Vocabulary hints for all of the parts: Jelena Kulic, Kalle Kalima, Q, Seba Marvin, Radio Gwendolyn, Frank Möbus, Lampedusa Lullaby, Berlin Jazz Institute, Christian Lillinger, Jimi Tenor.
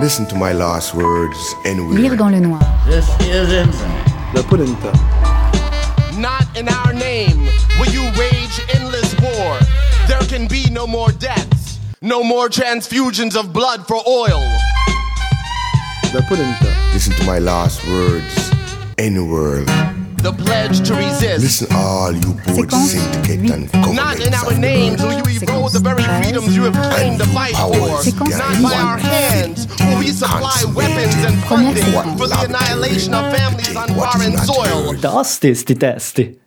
Listen to my last words and lire dans le noir. La polenta. Not in our name will you wage endless war. There can be no more deaths, no more transfusions of blood for oil. La polenta. Listen to my last words and world. The pledge to resist. Listen, all you boards, syndicate and governments. Not in our names will you erode the very freedoms you have claimed to fight for. Not by our hands will we supply weapons and funding for the annihilation of families on foreign soil. Tosti sti testi.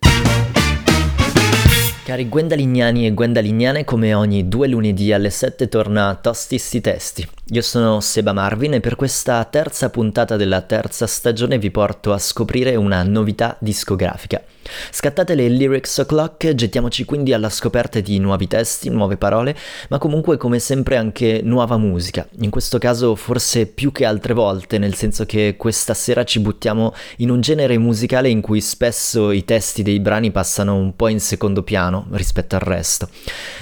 Cari guendalignani e guendalignane, come ogni due lunedì alle 7 torna Tosti sti testi. Io sono Seba Marvin e per questa terza puntata della terza stagione vi porto a scoprire una novità discografica. Scattate le lyrics o'clock, gettiamoci quindi alla scoperta di nuovi testi, nuove parole, ma comunque come sempre anche nuova musica. In questo caso forse più che altre volte, nel senso che questa sera ci buttiamo in un genere musicale in cui spesso i testi dei brani passano un po' in secondo piano rispetto al resto.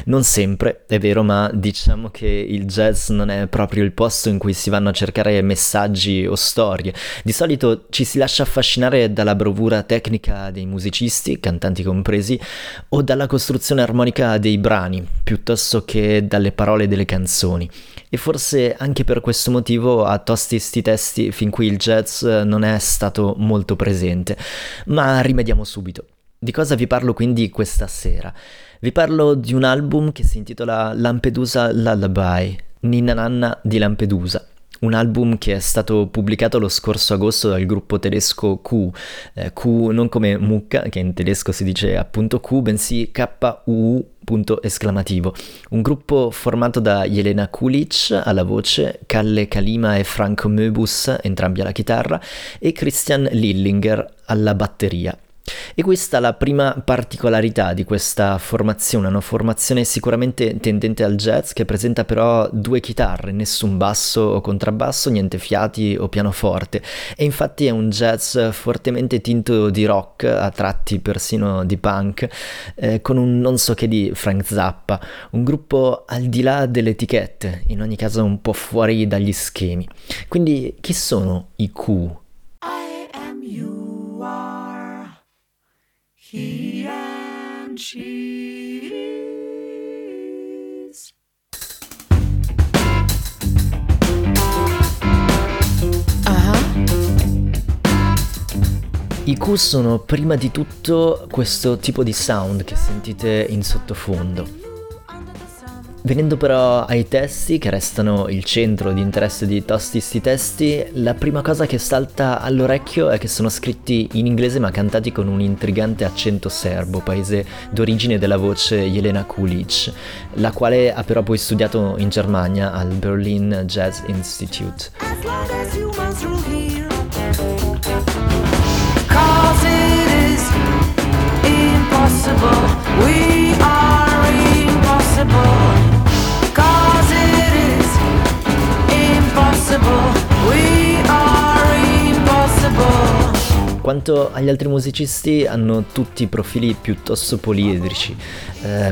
Non sempre, è vero, ma diciamo che il jazz non è proprio il posto in cui si vanno a cercare messaggi o storie. Di solito ci si lascia affascinare dalla bravura tecnica dei musicisti, cantanti compresi, o dalla costruzione armonica dei brani, piuttosto che dalle parole delle canzoni. E forse anche per questo motivo a Tosti sti testi fin qui il jazz non è stato molto presente. Ma rimediamo subito. Di cosa vi parlo quindi questa sera? Vi parlo di un album che si intitola Lampedusa Lullaby, Ninna Nanna di Lampedusa, un album che è stato pubblicato lo scorso agosto dal gruppo tedesco Q, Q non come mucca, che in tedesco si dice appunto Q, bensì KU punto esclamativo, un gruppo formato da Jelena Kulic alla voce, Kalle Kalima e Frank Möbus entrambi alla chitarra e Christian Lillinger alla batteria. E questa la prima particolarità di questa formazione, una formazione sicuramente tendente al jazz che presenta però due chitarre, nessun basso o contrabbasso, niente fiati o pianoforte, e infatti è un jazz fortemente tinto di rock, a tratti persino di punk, con un non so che di Frank Zappa, un gruppo al di là delle etichette, in ogni caso un po' fuori dagli schemi. Quindi chi sono i Q? He and she is. I Q sono prima di tutto questo tipo di sound che sentite in sottofondo. Venendo però ai testi, che restano il centro di interesse di Tosti sti testi, la prima cosa che salta all'orecchio è che sono scritti in inglese ma cantati con un intrigante accento serbo, paese d'origine della voce Jelena Kulic, la quale ha però poi studiato in Germania al Berlin Jazz Institute. Quanto agli altri musicisti, hanno tutti profili piuttosto poliedrici.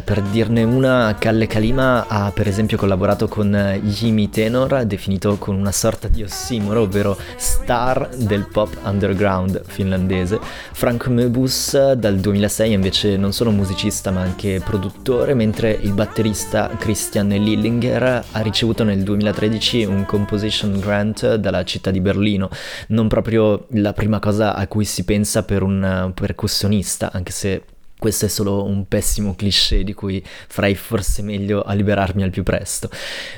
Per dirne una, Kalle Kalima ha per esempio collaborato con Jimi Tenor, definito con una sorta di ossimoro, ovvero star del pop underground finlandese. Frank Möbus dal 2006 invece non solo musicista ma anche produttore, mentre il batterista Christian Lillinger ha ricevuto nel 2013 un composition grant dalla città di Berlino, non proprio la prima cosa a cui si pensa per un percussionista, anche se questo è solo un pessimo cliché di cui farei forse meglio a liberarmi al più presto.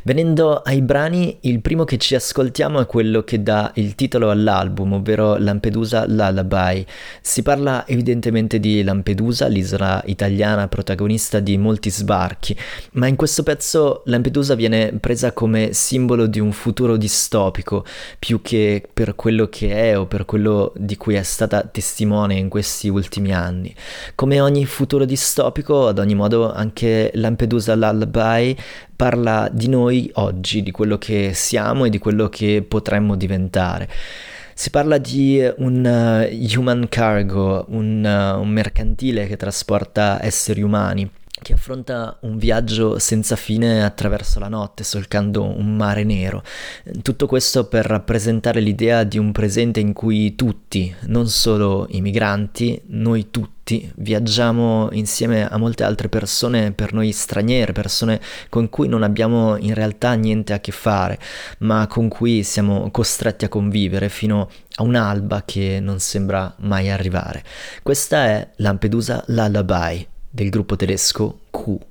Venendo ai brani, il primo che ci ascoltiamo è quello che dà il titolo all'album, ovvero Lampedusa Lullaby. Si parla evidentemente di Lampedusa, l'isola italiana protagonista di molti sbarchi, ma in questo pezzo Lampedusa viene presa come simbolo di un futuro distopico, più che per quello che è o per quello di cui è stata testimone in questi ultimi anni. Come ogni futuro distopico, ad ogni modo, anche Lampedusa Lullaby parla di noi oggi, di quello che siamo e di quello che potremmo diventare. Si parla di un human cargo, un mercantile che trasporta esseri umani, che affronta un viaggio senza fine attraverso la notte, solcando un mare nero. Tutto questo per rappresentare l'idea di un presente in cui tutti, non solo i migranti, noi tutti, viaggiamo insieme a molte altre persone per noi straniere, persone con cui non abbiamo in realtà niente a che fare, ma con cui siamo costretti a convivere fino a un'alba che non sembra mai arrivare. Questa è Lampedusa Lullaby del gruppo tedesco Q.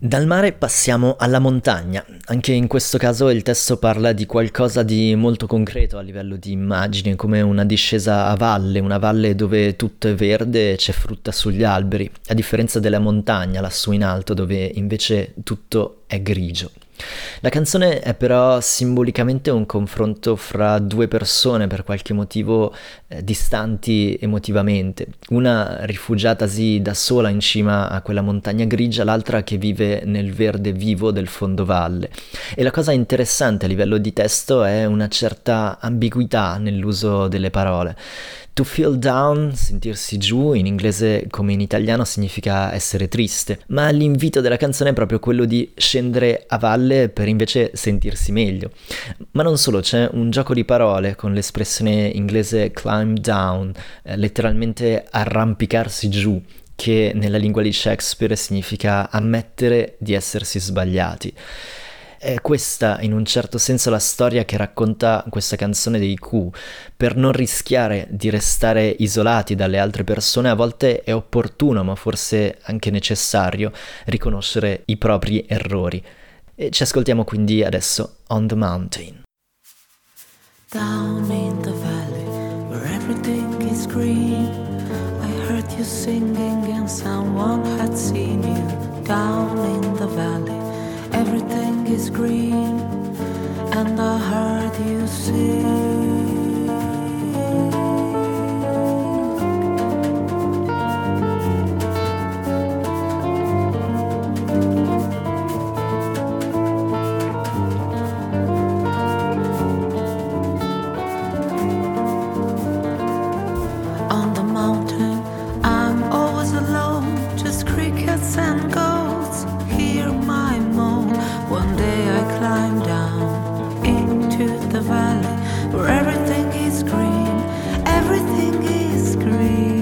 Dal mare passiamo alla montagna. Anche in questo caso il testo parla di qualcosa di molto concreto a livello di immagini, come una discesa a valle, una valle dove tutto è verde e c'è frutta sugli alberi, a differenza della montagna lassù in alto dove invece tutto è grigio. La canzone è però simbolicamente un confronto fra due persone per qualche motivo distanti emotivamente, una rifugiatasi da sola in cima a quella montagna grigia, l'altra che vive nel verde vivo del fondovalle. E la cosa interessante a livello di testo è una certa ambiguità nell'uso delle parole. To feel down, sentirsi giù, in inglese come in italiano significa essere triste, ma l'invito della canzone è proprio quello di scendere a valle per invece sentirsi meglio. Ma non solo, c'è un gioco di parole con l'espressione inglese climb down, letteralmente arrampicarsi giù, che nella lingua di Shakespeare significa ammettere di essersi sbagliati. È questa in un certo senso la storia che racconta questa canzone dei Q. Per non rischiare di restare isolati dalle altre persone, a volte è opportuno, ma forse anche necessario, riconoscere i propri errori. E ci ascoltiamo quindi adesso On the Mountain. Down in the valley where everything is green, I heard you singing and someone had seen you. Down in the valley everything is green, and I heard you sing. On the mountain, I'm always alone, just crickets and ghosts. Hear my moan. One day I climb down into the valley where everything is green, everything is green.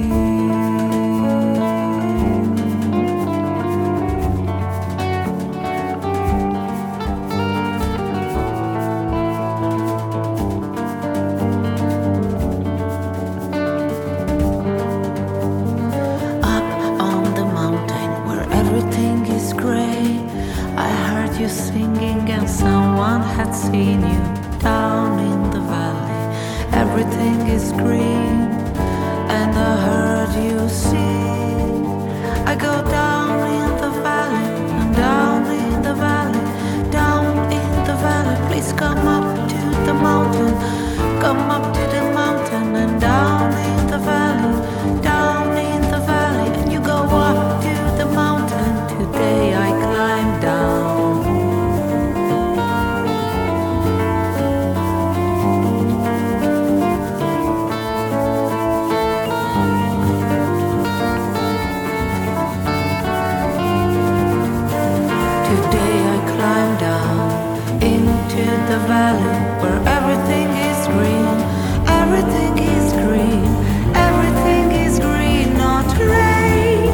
Up on the mountain where everything is grey, I heard you singing and someone had seen you. Down in the valley everything is green, and I heard you sing. I go down in the valley, I'm down in the valley, down in the valley. Please come up to the mountain, come up to the mountain. And down in the valley, down in the valley, and you go up to the mountain. Today I climb down. The valley where everything is green, everything is green, everything is green, not rain,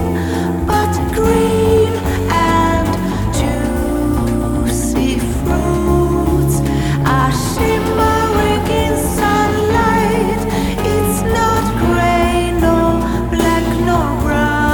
but green and juicy fruits are shimmering in sunlight. It's not grey, nor black, nor brown.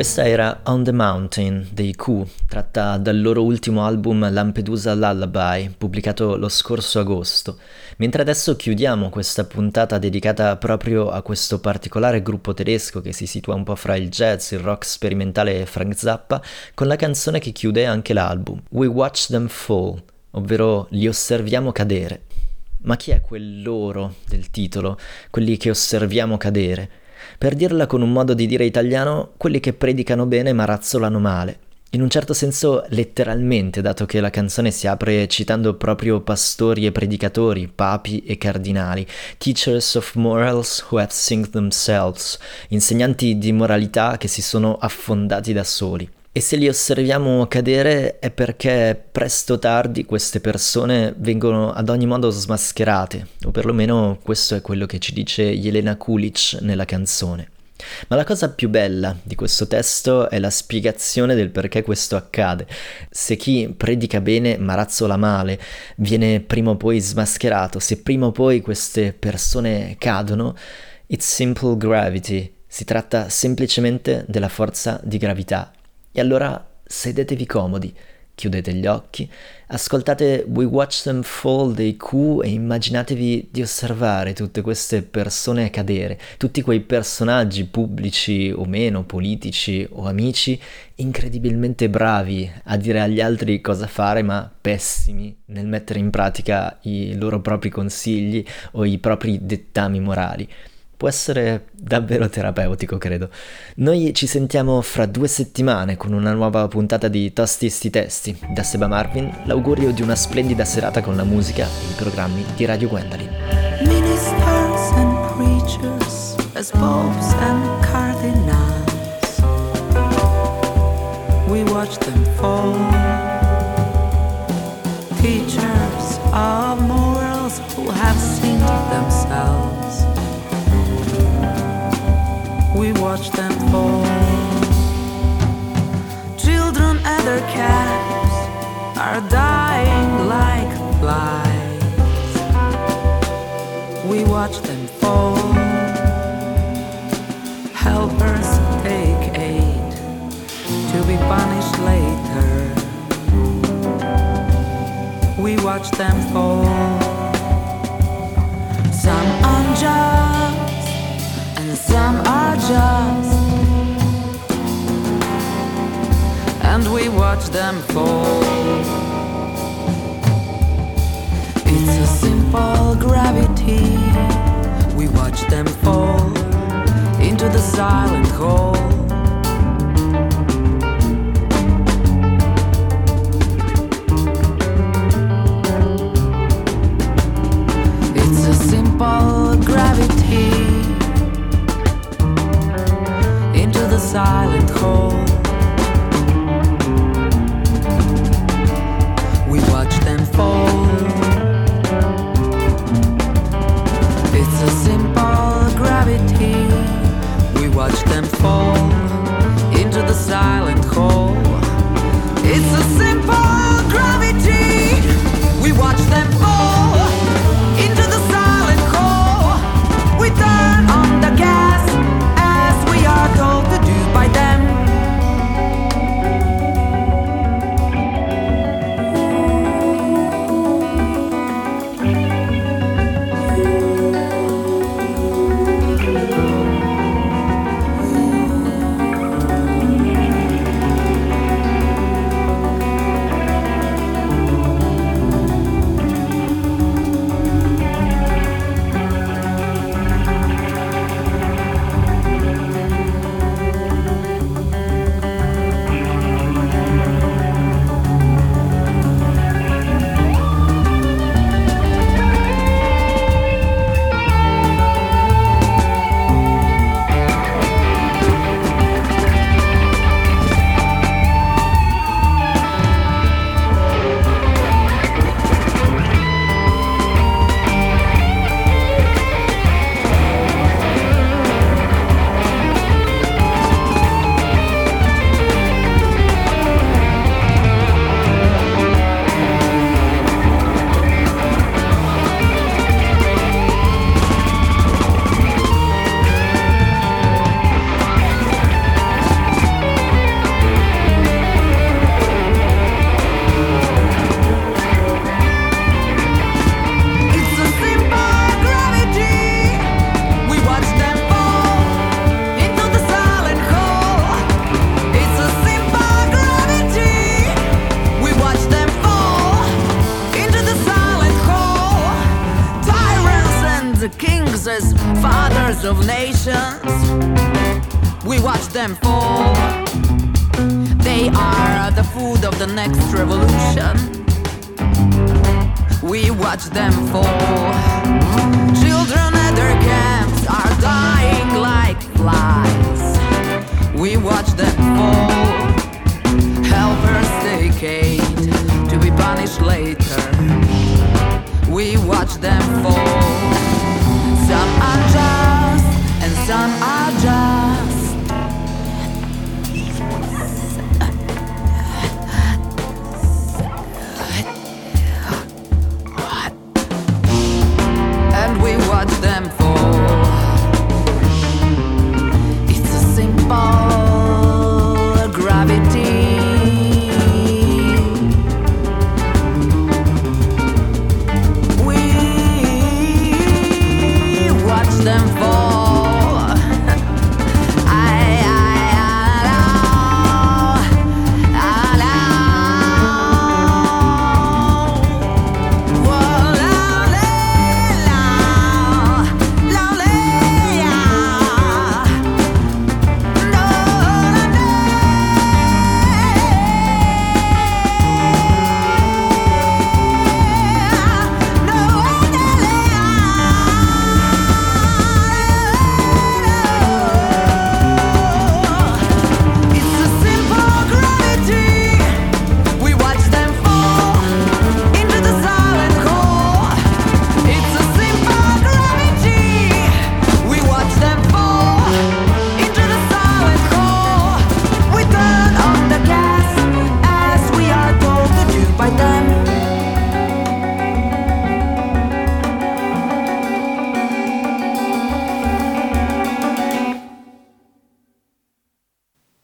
Questa era On the Mountain dei Q, tratta dal loro ultimo album Lampedusa Lullaby, pubblicato lo scorso agosto, mentre adesso chiudiamo questa puntata dedicata proprio a questo particolare gruppo tedesco che si situa un po' fra il jazz, il rock sperimentale e Frank Zappa, con la canzone che chiude anche l'album, We Watch Them Fall, ovvero Li osserviamo cadere. Ma chi è quel loro del titolo, quelli che osserviamo cadere? Per dirla con un modo di dire italiano, quelli che predicano bene ma razzolano male. In un certo senso letteralmente, dato che la canzone si apre citando proprio pastori e predicatori, papi e cardinali, teachers of morals who have sunk themselves, insegnanti di moralità che si sono affondati da soli. E se li osserviamo cadere è perché presto o tardi queste persone vengono ad ogni modo smascherate, o perlomeno questo è quello che ci dice Jelena Kulic nella canzone. Ma la cosa più bella di questo testo è la spiegazione del perché questo accade. Se chi predica bene ma razzola male viene prima o poi smascherato, se prima o poi queste persone cadono, it's simple gravity, si tratta semplicemente della forza di gravità. E allora sedetevi comodi, chiudete gli occhi, ascoltate We Watch Them Fall dei Q e immaginatevi di osservare tutte queste persone cadere, tutti quei personaggi pubblici o meno, politici o amici, incredibilmente bravi a dire agli altri cosa fare ma pessimi nel mettere in pratica i loro propri consigli o i propri dettami morali. Può essere davvero terapeutico, credo. Noi ci sentiamo fra 2 settimane con una nuova puntata di Tosti sti testi. Da Seba Marvin, l'augurio di una splendida serata con la musica e i programmi di Radio Gwendolyn. Ministers and preachers, as popes and cardinals, we watch them fall. Teachers of morals who have seen themselves. We watch them fall. Children at their caps are dying like flies. We watch them fall. Helpers take aid to be punished later. We watch them fall. Some unjust, some are just, and we watch them fall. It's a simple gravity. We watch them fall into the silent hole. It's a simple gravity. Silent hole. We watch them fall. It's a simple gravity. We watch them fall as fathers of nations. We watch them fall. They are the food of the next revolution. We watch them fall. Children at their camps are dying like flies. We watch them fall. Helpers take aid to be punished later. We watch them fall. Some are just, and some are just. And we watch them fall. It's a simple gravity.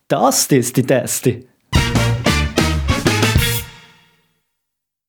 Das ist die Testi.